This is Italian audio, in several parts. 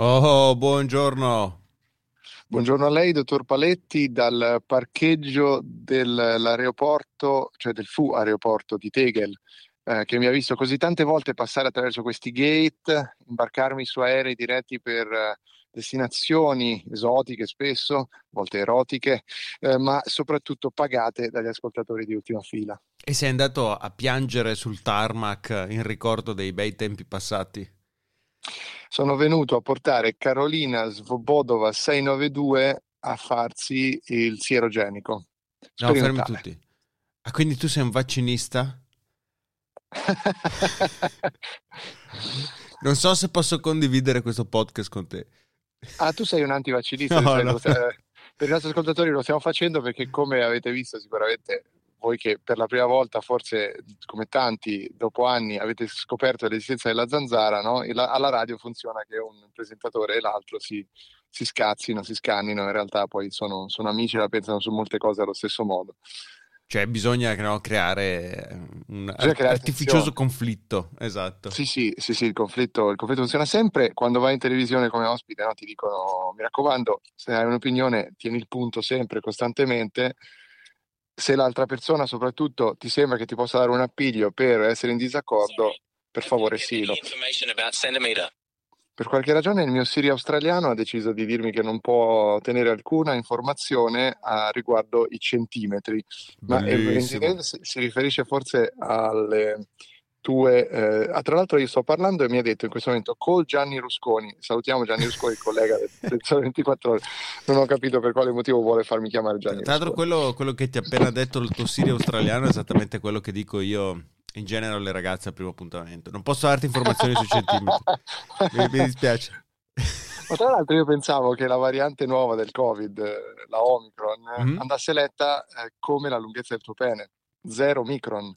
Oh, buongiorno. Buongiorno a lei, dottor Paletti, dal parcheggio dell'aeroporto, cioè del fu aeroporto di Tegel, che mi ha visto così tante volte passare attraverso questi gate, imbarcarmi su aerei diretti per destinazioni esotiche spesso, a volte erotiche, ma soprattutto pagate dagli ascoltatori di Ultima Fila. E sei andato a piangere sul tarmac in ricordo dei bei tempi passati? Sono venuto a portare Carolina Svobodova 692 a farsi il sierogenico. No, fermi tutti. Ah, quindi tu sei un vaccinista? Non so se posso condividere questo podcast con te. Ah, tu sei un antivaccinista? No, no. Per i nostri ascoltatori lo stiamo facendo perché, come avete visto sicuramente voi che per la prima volta, forse come tanti dopo anni, avete scoperto l'esistenza della zanzara, no? E alla radio funziona che un presentatore e l'altro si scazzino, si scannino, in realtà poi sono amici e la pensano su molte cose allo stesso modo. Cioè bisogna, no, creare un artificioso conflitto, esatto. Sì, il conflitto funziona sempre. Quando vai in televisione come ospite, no, ti dicono, mi raccomando, se hai un'opinione tieni il punto sempre, costantemente. Se l'altra persona soprattutto ti sembra che ti possa dare un appiglio per essere in disaccordo, per favore silo. Per qualche ragione il mio Siri australiano ha deciso di dirmi che non può tenere alcuna informazione a riguardo i centimetri. Bellissimo. Ma si riferisce forse alle tue... tra l'altro io sto parlando e mi ha detto in questo momento col Gianni Rusconi. Salutiamo Gianni Rusconi, il collega del Sole 24 Ore. Non ho capito per quale motivo vuole farmi chiamare Gianni. Tra l'altro quello che ti ha appena detto il tuo Siri australiano è esattamente quello che dico io in genere alle ragazze al primo appuntamento. Non posso darti informazioni sui centimetri, mi dispiace. Ma tra l'altro io pensavo che la variante nuova del Covid, la Omicron, andasse letta come la lunghezza del tuo pene, 0 micron.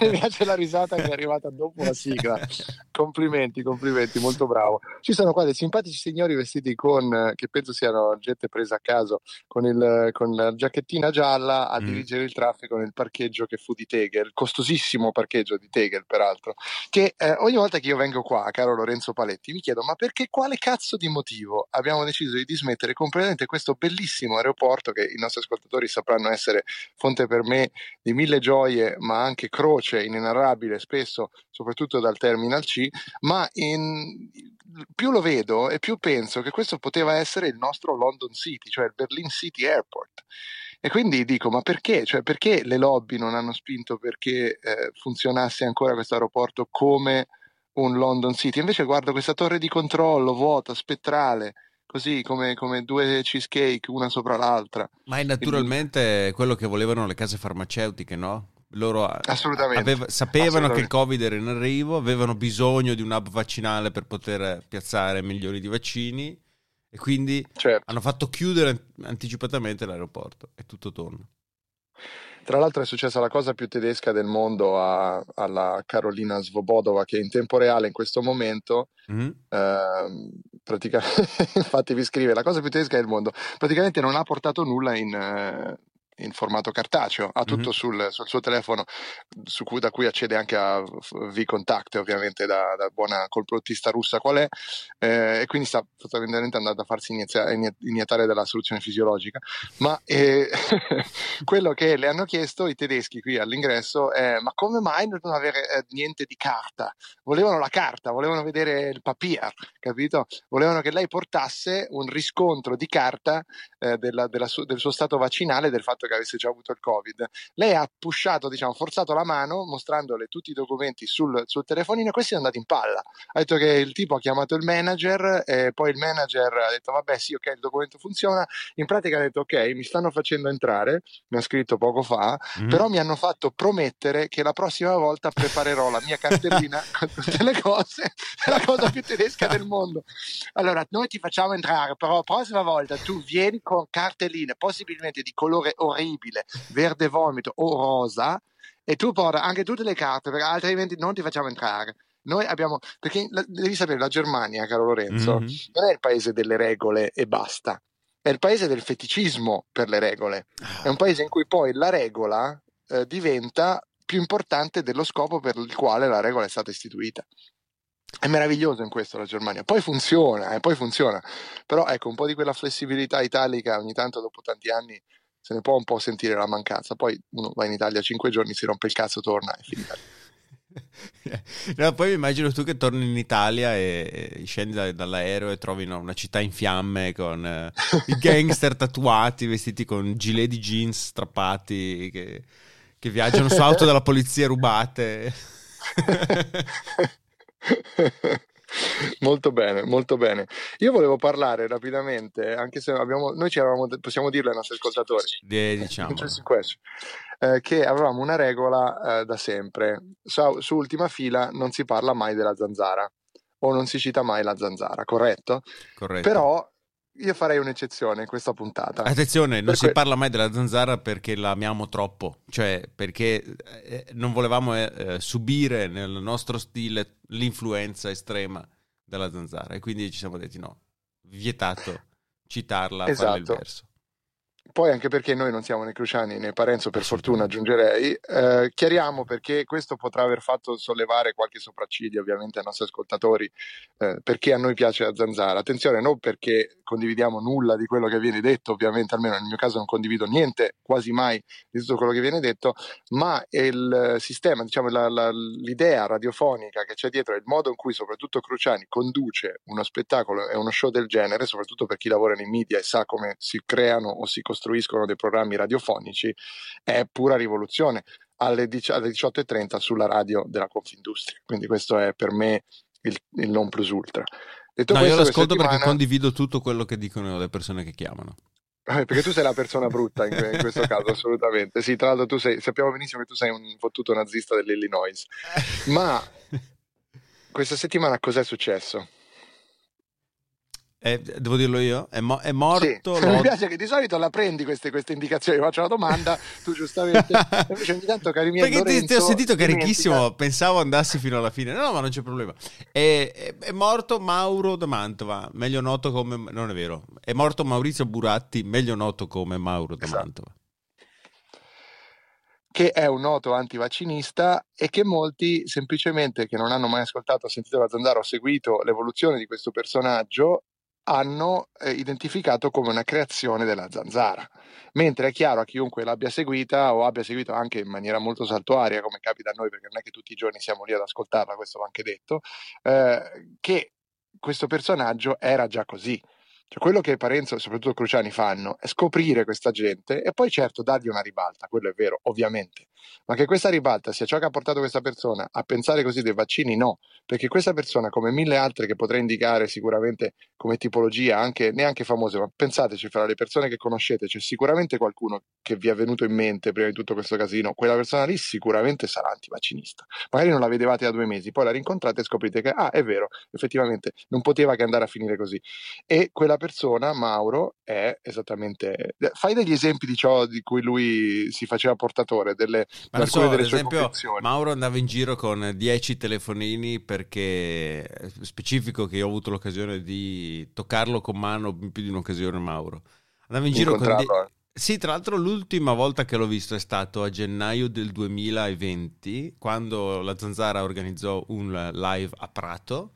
Mi piace la risata che è arrivata dopo la sigla. Complimenti, molto bravo. Ci sono qua dei simpatici signori vestiti con, che penso siano gente presa a caso, con la giacchettina gialla a dirigere il traffico nel parcheggio che fu di Tegel, costosissimo parcheggio di Tegel peraltro, che ogni volta che io vengo qua, caro Lorenzo Paletti, mi chiedo ma perché, quale cazzo di motivo abbiamo deciso di dismettere completamente questo bellissimo aeroporto che i nostri ascoltatori sapranno essere fonte per me di mille gioie, ma anche croce inenarrabile spesso, soprattutto dal Terminal C, ma più lo vedo e più penso che questo poteva essere il nostro London City, cioè il Berlin City Airport. E quindi dico, ma perché? Cioè, perché le lobby non hanno spinto perché funzionasse ancora questo aeroporto come un London City? Invece guardo questa torre di controllo vuota, spettrale, così come due cheesecake una sopra l'altra. Ma è naturalmente quello che volevano le case farmaceutiche, no? Loro sapevano che il Covid era in arrivo, avevano bisogno di un hub vaccinale per poter piazzare milioni di vaccini e quindi hanno fatto chiudere anticipatamente l'aeroporto e tutto torna. Tra l'altro è successa la cosa più tedesca del mondo alla Carolina Svobodova, che in tempo reale in questo momento praticamente infatti vi scrive la cosa più tedesca del mondo, praticamente non ha portato nulla in formato cartaceo, ha tutto sul suo telefono, da cui accede anche a V-Contact, ovviamente da buona complottista russa qual è, e quindi sta totalmente andando a farsi iniettare della soluzione fisiologica, ma quello che le hanno chiesto i tedeschi qui all'ingresso è ma come mai non avere niente di carta? Volevano la carta, volevano vedere il papier, capito? Volevano che lei portasse un riscontro di carta del suo stato vaccinale, del fatto che avesse già avuto il Covid. Lei ha pushato, diciamo, forzato la mano, mostrandole tutti i documenti sul telefonino, e questi è andato in palla. Ha detto che il tipo ha chiamato il manager, e poi il manager ha detto vabbè sì, ok, il documento funziona. In pratica ha detto ok, mi stanno facendo entrare, mi ha scritto poco fa, però mi hanno fatto promettere che la prossima volta preparerò la mia cartellina con tutte le cose, è la cosa più tedesca del mondo. Allora, noi ti facciamo entrare, però la prossima volta tu vieni con cartelline, possibilmente di colore orribile, verde vomito o rosa, e tu porta anche tutte le carte, perché altrimenti non ti facciamo entrare. Noi abbiamo, perché devi sapere, la Germania, caro Lorenzo, non è il paese delle regole e basta, è il paese del feticismo per le regole. È un paese in cui poi la regola diventa più importante dello scopo per il quale la regola è stata istituita. È meraviglioso in questo la Germania, poi funziona, però ecco, un po' di quella flessibilità italica ogni tanto dopo tanti anni se ne può un po' sentire la mancanza. Poi uno va in Italia 5 giorni, si rompe il cazzo, torna e finita. No, poi mi immagino tu che torni in Italia e scendi dall'aereo e trovi una città in fiamme con i gangster tatuati, vestiti con gilet di jeans strappati che viaggiano su auto della polizia rubate. Molto bene. Io volevo parlare rapidamente, anche se possiamo dirlo ai nostri ascoltatori, diciamo, che avevamo una regola da sempre: su Ultima Fila non si parla mai della zanzara, o non si cita mai la zanzara, corretto? Però io farei un'eccezione in questa puntata. Attenzione, non si parla mai della zanzara perché la amiamo troppo, cioè perché non volevamo subire nel nostro stile l'influenza estrema della zanzara, e quindi ci siamo detti no, vietato citarla, esatto. Fare il verso. Poi anche perché noi non siamo né Cruciani né Parenzo, per fortuna aggiungerei, chiariamo, perché questo potrà aver fatto sollevare qualche sopracciglio ovviamente ai nostri ascoltatori, perché a noi piace la zanzara. Attenzione, non perché condividiamo nulla di quello che viene detto, ovviamente, almeno nel mio caso non condivido niente, quasi mai, di tutto quello che viene detto, ma il sistema, diciamo l'idea radiofonica che c'è dietro, il modo in cui soprattutto Cruciani conduce uno spettacolo e uno show del genere, soprattutto per chi lavora nei media e sa come si creano o si costruiscono dei programmi radiofonici, è pura rivoluzione. Alle 18:30 sulla radio della Confindustria, quindi questo è per me il non plus ultra. Detto questo, io l'ascolto perché condivido tutto quello che dicono le persone che chiamano. Perché tu sei la persona brutta in questo caso, assolutamente. Sì, tra l'altro sappiamo benissimo che tu sei un fottuto nazista dell'Illinois. Ma questa settimana cos'è successo? Devo dirlo io? È morto? Sì. Mi piace che di solito la prendi queste indicazioni, faccio la domanda, tu giustamente invece ogni tanto, cari miei, perché Lorenzo, ti ho sentito carichissimo, pensavo andassi fino alla fine. No, ma non c'è problema. È morto Mauro da Mantova, meglio noto come... non è vero, è morto Maurizio Buratti, meglio noto come Mauro da Mantova, che è un noto antivaccinista, e che molti semplicemente che non hanno mai ascoltato, sentito la zanzara o seguito l'evoluzione di questo personaggio, hanno identificato come una creazione della zanzara, mentre è chiaro a chiunque l'abbia seguita o abbia seguito anche in maniera molto saltuaria, come capita a noi, perché non è che tutti i giorni siamo lì ad ascoltarla, questo va anche detto, che questo personaggio era già così. Cioè, quello che Parenzo e soprattutto Cruciani fanno è scoprire questa gente e poi certo dargli una ribalta, quello è vero ovviamente, ma che questa ribalta sia ciò che ha portato questa persona a pensare così dei vaccini, no, perché questa persona, come mille altre che potrei indicare sicuramente come tipologia, anche neanche famose, ma pensateci, fra le persone che conoscete c'è sicuramente qualcuno che vi è venuto in mente prima di tutto questo casino, quella persona lì sicuramente sarà antivaccinista, magari non la vedevate da 2 mesi, poi la rincontrate e scoprite che ah, è vero, effettivamente non poteva che andare a finire così. E quella persona, Mauro, è esattamente... Fai degli esempi di ciò di cui lui si faceva portatore, ma non so, delle ad esempio Mauro andava in giro con 10 telefonini, perché specifico che io ho avuto l'occasione di toccarlo con mano in più di un'occasione. Mauro andava in giro con... Sì, tra l'altro l'ultima volta che l'ho visto è stato a gennaio del 2020, quando la Zanzara organizzò un live a Prato.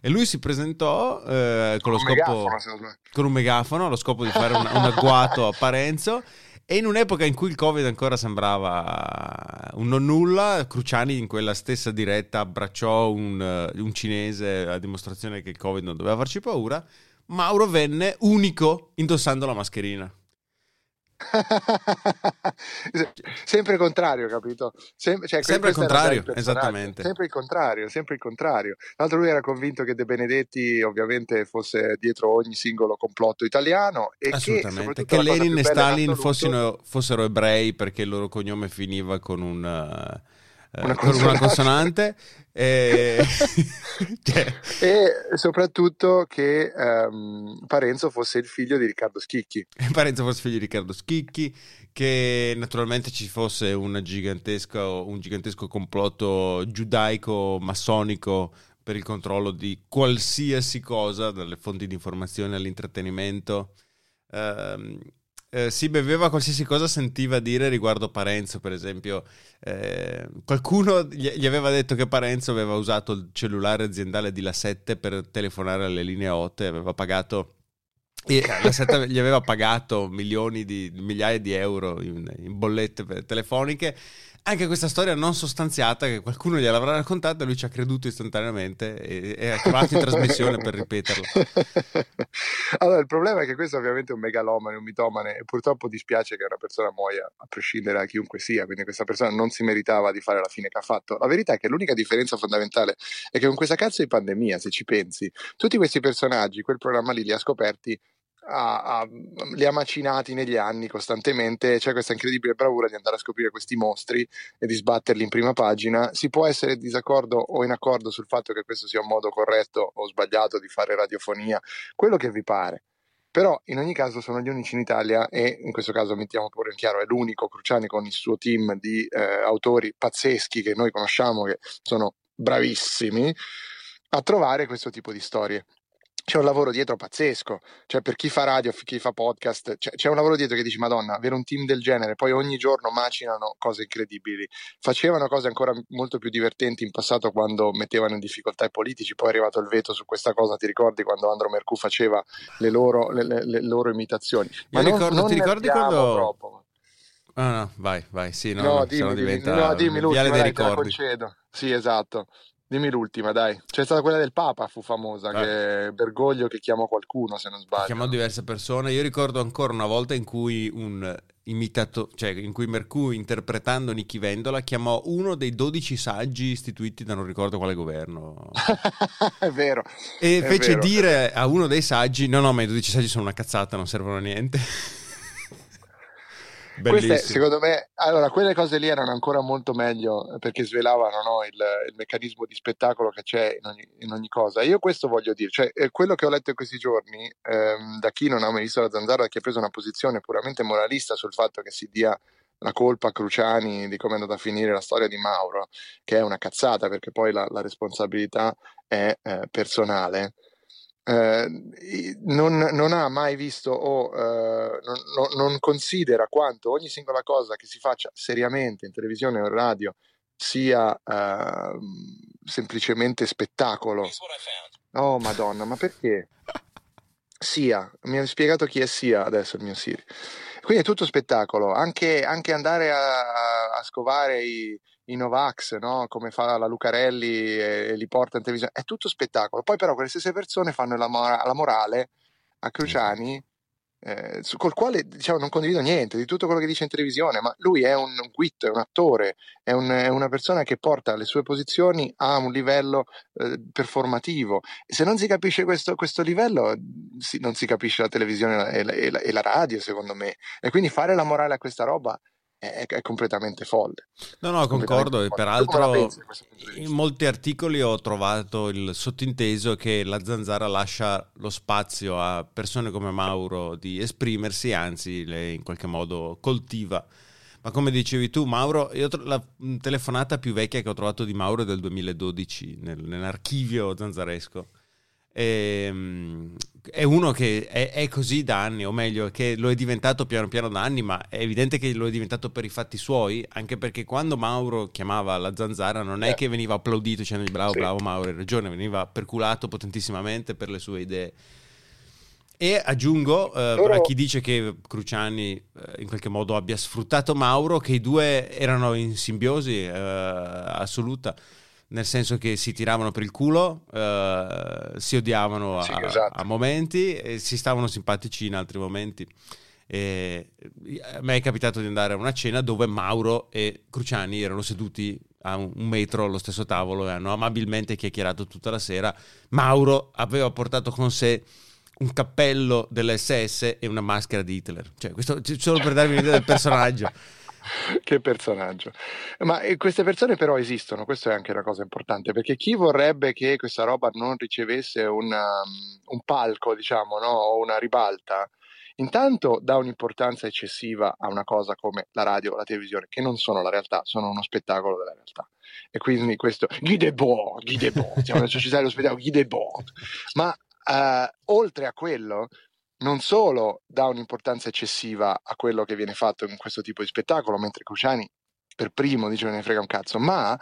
E lui si presentò con un megafono, allo scopo di fare un agguato a Parenzo, e in un'epoca in cui il Covid ancora sembrava un non nulla, Cruciani in quella stessa diretta abbracciò un cinese, a dimostrazione che il Covid non doveva farci paura. Mauro venne unico indossando la mascherina. Sempre il contrario, capito? Sempre il contrario, esattamente. Sempre il contrario. Tra l'altro lui era convinto che De Benedetti ovviamente fosse dietro ogni singolo complotto italiano e che Lenin e Stalin fossero ebrei perché il loro cognome finiva con una consonante e soprattutto che Parenzo fosse il figlio di Riccardo Schicchi. Che naturalmente ci fosse un gigantesco complotto giudaico massonico per il controllo di qualsiasi cosa, dalle fonti di informazione all'intrattenimento. Si beveva qualsiasi cosa sentiva dire riguardo Parenzo, per esempio qualcuno gli aveva detto che Parenzo aveva usato il cellulare aziendale di La 7 per telefonare alle linee 8 e aveva pagato La 7 gli aveva pagato migliaia di euro in bollette telefoniche. Anche questa storia non sostanziata che qualcuno gliel'avrà raccontata, lui ci ha creduto istantaneamente e ha chiamato in trasmissione per ripeterla. Allora, il problema è che questo ovviamente è un megalomane, un mitomane, e purtroppo dispiace che una persona muoia, a prescindere da chiunque sia, quindi questa persona non si meritava di fare la fine che ha fatto. La verità è che l'unica differenza fondamentale è che con questa cazzo di pandemia, se ci pensi, tutti questi personaggi, quel programma lì li ha scoperti, li ha macinati negli anni costantemente. C'è questa incredibile bravura di andare a scoprire questi mostri e di sbatterli in prima pagina. Si può essere disaccordo o in accordo sul fatto che questo sia un modo corretto o sbagliato di fare radiofonia, quello che vi pare, però in ogni caso sono gli unici in Italia, e in questo caso mettiamo pure in chiaro, è l'unico Cruciani con il suo team di autori pazzeschi che noi conosciamo, che sono bravissimi a trovare questo tipo di storie. C'è un lavoro dietro pazzesco, cioè per chi fa radio, chi fa podcast, c'è un lavoro dietro che dici madonna, avere un team del genere, poi ogni giorno macinano cose incredibili, facevano cose ancora molto più divertenti in passato quando mettevano in difficoltà i politici, poi è arrivato il veto su questa cosa, ti ricordi quando Andro Mercù faceva le loro imitazioni? Ma ti ricordi quando... Troppo. Ah no, vai, sì, dimmi l'ultima, dai, te la concedo. Sì, esatto. Dimmi l'ultima, dai. C'è stata quella del Papa, fu famosa, che Bergoglio che chiamò qualcuno, se non sbaglio. Chiamò diverse persone. Io ricordo ancora una volta in cui Mercù, interpretando Nichi Vendola, chiamò uno dei 12 saggi istituiti da non ricordo quale governo. È vero. E fece dire a uno dei saggi: no, ma i 12 saggi sono una cazzata, non servono a niente. Queste, secondo me, allora quelle cose lì erano ancora molto meglio perché svelavano il meccanismo di spettacolo che c'è in ogni cosa. Io questo voglio dire, cioè quello che ho letto in questi giorni da chi non ha mai visto la Zanzara, che ha preso una posizione puramente moralista sul fatto che si dia la colpa a Cruciani di come è andata a finire la storia di Mauro, che è una cazzata perché poi la responsabilità è personale. Non ha mai visto non considera quanto ogni singola cosa che si faccia seriamente in televisione o in radio sia semplicemente spettacolo. Oh madonna, ma perché? Sia, mi ha spiegato chi è Sia adesso il mio Siri. Quindi è tutto spettacolo, anche andare a scovare i Novax, no? Come fa la Lucarelli e li porta in televisione, è tutto spettacolo. Poi però quelle stesse persone fanno la morale a Cruciani, col quale diciamo non condivido niente di tutto quello che dice in televisione, ma lui è un guitto, è un attore, è una persona che porta le sue posizioni a un livello performativo. Se non si capisce questo livello, non si capisce la televisione e la radio, secondo me, e quindi fare la morale a questa roba è completamente folle. No, concordo, e peraltro in molti articoli ho trovato il sottinteso che la Zanzara lascia lo spazio a persone come Mauro di esprimersi, anzi le in qualche modo coltiva. Ma come dicevi tu, Mauro, io la telefonata più vecchia che ho trovato di Mauro è del 2012 nell'archivio zanzaresco. È uno che è così da anni, o meglio che lo è diventato piano piano da anni, ma è evidente che lo è diventato per i fatti suoi, anche perché quando Mauro chiamava la Zanzara non è che veniva applaudito dicendo bravo Mauro hai ragione, veniva perculato potentissimamente per le sue idee. E aggiungo a chi dice che Cruciani in qualche modo abbia sfruttato Mauro, che i due erano in simbiosi assoluta, nel senso che si tiravano per il culo, si odiavano a momenti e si stavano simpatici in altri momenti. A me è capitato di andare a una cena dove Mauro e Cruciani erano seduti a un metro allo stesso tavolo e hanno amabilmente chiacchierato tutta la sera. Mauro aveva portato con sé un cappello dell'SS e una maschera di Hitler, cioè, questo solo per darvi un'idea del personaggio. Che personaggio. Ma queste persone però esistono, questo è anche una cosa importante, perché chi vorrebbe che questa roba non ricevesse un palco, diciamo, no? O una ribalta, intanto dà un'importanza eccessiva a una cosa come la radio o la televisione, che non sono la realtà, sono uno spettacolo della realtà. E quindi questo Guy Debord, siamo una società dello spettacolo, Guy Debord. Ma oltre a quello, non solo dà un'importanza eccessiva a quello che viene fatto in questo tipo di spettacolo, mentre Cruciani per primo dice non ne frega un cazzo, ma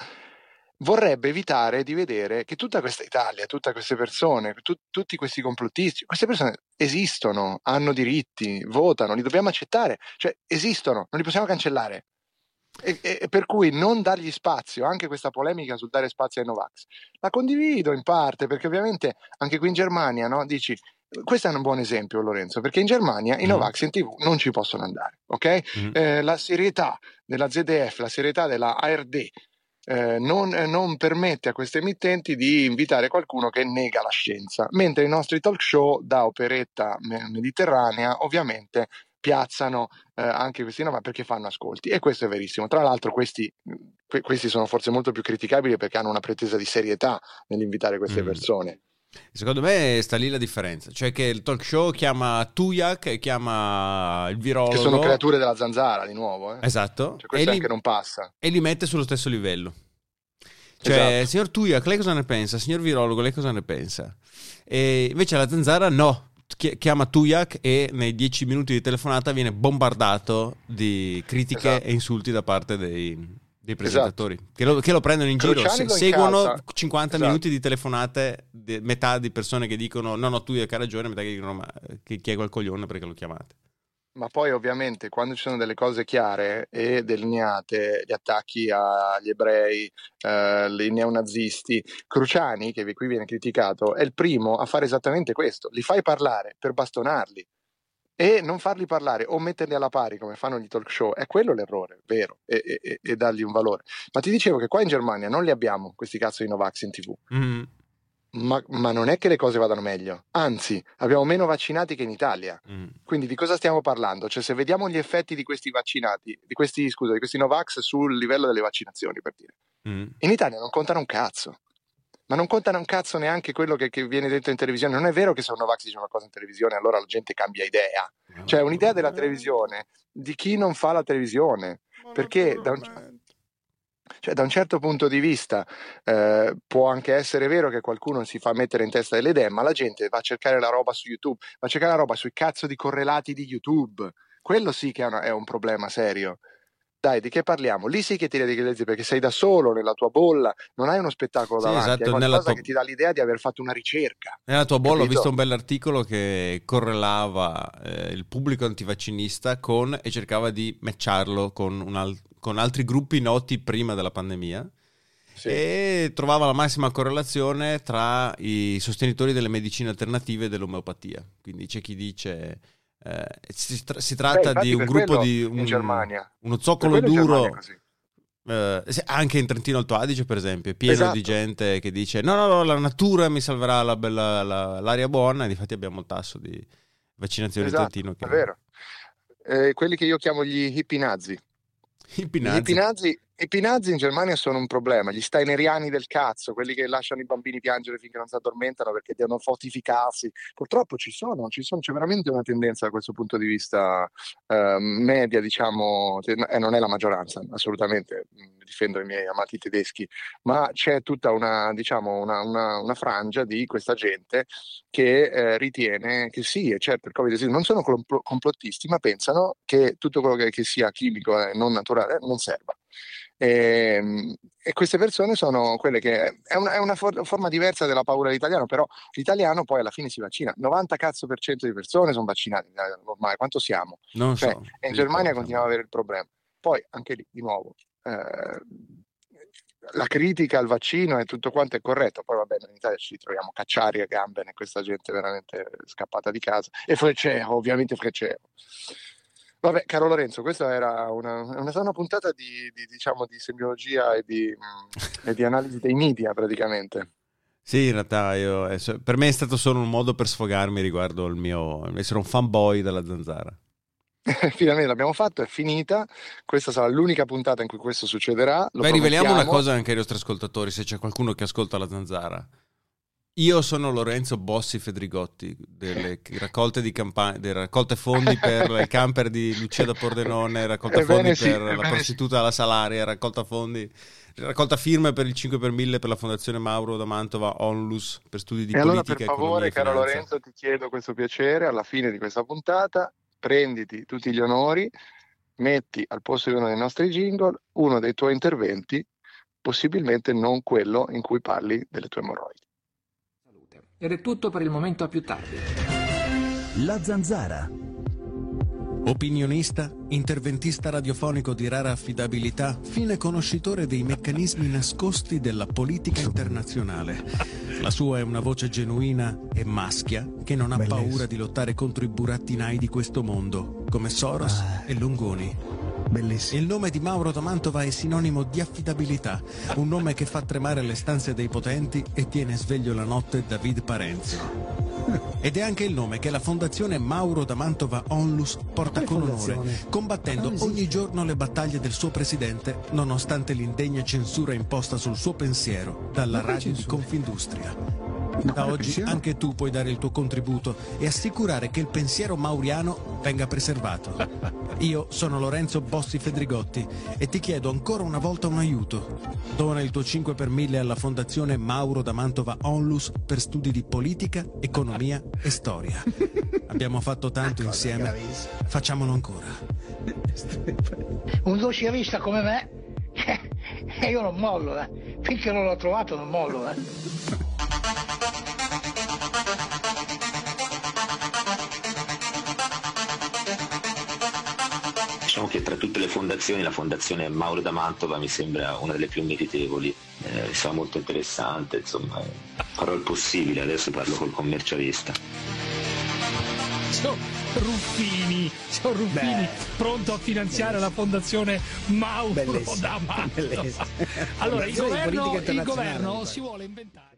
vorrebbe evitare di vedere che tutta questa Italia, tutte queste persone, tutti questi complottisti, queste persone esistono, hanno diritti, votano, li dobbiamo accettare, cioè esistono, non li possiamo cancellare. E per cui non dargli spazio, anche questa polemica sul dare spazio ai Novax la condivido in parte, perché ovviamente anche qui in Germania, no, dici, questo è un buon esempio, Lorenzo, perché in Germania i Novax in TV non ci possono andare, ok? La serietà della ZDF, la serietà della ARD non permette a queste emittenti di invitare qualcuno che nega la scienza, mentre i nostri talk show da operetta mediterranea ovviamente piazzano anche questi, no, ma perché fanno ascolti, e questo è verissimo. Tra l'altro questi sono forse molto più criticabili, perché hanno una pretesa di serietà nell'invitare queste persone. Secondo me sta lì la differenza, cioè che il talk show chiama Tujak e chiama il virologo, che sono creature della zanzara di nuovo, esatto, cioè, questo anche non passa, e li mette sullo stesso livello, cioè esatto. Signor Tujak, lei cosa ne pensa? Signor virologo, lei cosa ne pensa? E invece la zanzara no, chiama Tujak e nei 10 minuti di telefonata viene bombardato di critiche, esatto, e insulti da parte dei presentatori, esatto, che lo prendono in giro. Seguono 50, esatto, minuti di telefonate, metà di persone che dicono no Tujak ha ragione, metà che dicono ma chi è quel coglione, perché lo chiamate? Ma poi ovviamente quando ci sono delle cose chiare e delineate, gli attacchi agli ebrei, i neonazisti, Cruciani, che qui viene criticato, è il primo a fare esattamente questo, li fai parlare per bastonarli, e non farli parlare o metterli alla pari come fanno gli talk show, è quello l'errore vero, e dargli un valore. Ma ti dicevo che qua in Germania non li abbiamo questi cazzo di Novax in TV. Ma non è che le cose vadano meglio, anzi abbiamo meno vaccinati che in Italia, quindi di cosa stiamo parlando? Cioè, se vediamo gli effetti di questi vaccinati, di questi Novax sul livello delle vaccinazioni, per dire, in Italia non contano un cazzo, ma non contano un cazzo neanche quello che viene detto in televisione. Non è vero che se un Novax dice una cosa in televisione allora la gente cambia idea, cioè un'idea della televisione di chi non fa la televisione, perché da un certo punto di vista può anche essere vero che qualcuno si fa mettere in testa delle idee, ma la gente va a cercare la roba su YouTube, va a cercare la roba sui cazzo di correlati di YouTube. Quello sì che è un problema serio. Dai, di che parliamo? Lì sì che ti ridicolizzi, perché sei da solo nella tua bolla, non hai uno spettacolo davanti, esatto, è qualcosa che ti dà l'idea di aver fatto una ricerca. Nella tua bolla, capito? Ho visto un bell'articolo che correlava il pubblico antivaccinista e cercava di matcharlo con altri gruppi noti prima della pandemia, sì, e trovava la massima correlazione tra i sostenitori delle medicine alternative e dell'omeopatia. Quindi c'è chi dice si tratta di un gruppo di uno zoccolo duro, anche in Trentino Alto Adige per esempio è pieno, esatto, di gente che dice no, la natura mi salverà l'aria buona, e difatti abbiamo il tasso di vaccinazione, esatto, in Trentino che... è vero, quelli che io chiamo gli hippie nazi. I pinazzi in Germania sono un problema, gli steineriani del cazzo, quelli che lasciano i bambini piangere finché non si addormentano perché devono fortificarsi. Purtroppo ci sono, c'è veramente una tendenza da questo punto di vista media, diciamo, non è la maggioranza, assolutamente, difendo i miei amati tedeschi, ma c'è tutta una, diciamo, una frangia di questa gente che ritiene che sì, certo, il Covid non sono complottisti, ma pensano che tutto quello che sia chimico e non naturale non serva. E queste persone sono quelle che è una forma diversa della paura dell'italiano, però l'italiano poi alla fine si vaccina, 90% di persone sono vaccinate ormai, quanto siamo? Non so. E in Germania continuiamo ad avere il problema. Poi anche lì di nuovo la critica al vaccino e tutto quanto è corretto, poi va bene, in Italia ci troviamo Cacciari a Gamben e questa gente veramente scappata di casa, e Freccero, ovviamente Freccero. Vabbè, caro Lorenzo, questa era una puntata di semiologia e di analisi dei media, praticamente. Sì, in realtà per me è stato solo un modo per sfogarmi riguardo al mio essere un fanboy della Zanzara. Finalmente l'abbiamo fatto, è finita. Questa sarà l'unica puntata in cui questo succederà. Beh, riveliamo una cosa anche ai nostri ascoltatori, se c'è qualcuno che ascolta la Zanzara. Io sono Lorenzo Bossi-Fedrigotti delle raccolte di raccolte fondi per il camper di Lucia da Pordenone, raccolta fondi per la prostituta alla Salaria, raccolta firme per il 5x1000 per la Fondazione Mauro da Mantova, Onlus per studi di politica. Per favore, caro Lorenzo, ti chiedo questo piacere: alla fine di questa puntata prenditi tutti gli onori, metti al posto di uno dei nostri jingle uno dei tuoi interventi, possibilmente non quello in cui parli delle tue emorroidi. Ed è tutto per il momento, a più tardi. La Zanzara. Opinionista, interventista radiofonico di rara affidabilità, fine conoscitore dei meccanismi nascosti della politica internazionale. La sua è una voce genuina e maschia che non ha paura di lottare contro i burattinai di questo mondo, come Soros e Longoni. Bellissimo. Il nome di Mauro da Mantova è sinonimo di affidabilità, un nome che fa tremare le stanze dei potenti e tiene sveglio la notte David Parenzo. Ed è anche il nome che la Fondazione Mauro da Mantova Onlus porta con onore, combattendo ogni giorno le battaglie del suo presidente, nonostante l'indegna censura imposta sul suo pensiero dalla radio di Confindustria. Da oggi anche tu puoi dare il tuo contributo e assicurare che il pensiero mauriano venga preservato. Io sono Lorenzo Bossi-Fedrigotti e ti chiedo ancora una volta un aiuto. Dona il tuo 5x1000 alla Fondazione Mauro da Mantova Onlus per studi di politica, economia e storia. Abbiamo fatto tanto insieme, facciamolo ancora. Un socialista come me, e io non mollo, finché non l'ho trovato non mollo, Diciamo che tra tutte le fondazioni, la fondazione Mauro da Mantova mi sembra una delle più meritevoli, sarà molto interessante, insomma, farò il possibile, adesso parlo col commercialista. Sono Ruffini, pronto a finanziare la fondazione Mauro da Mantova. Allora, il governo si vuole inventare.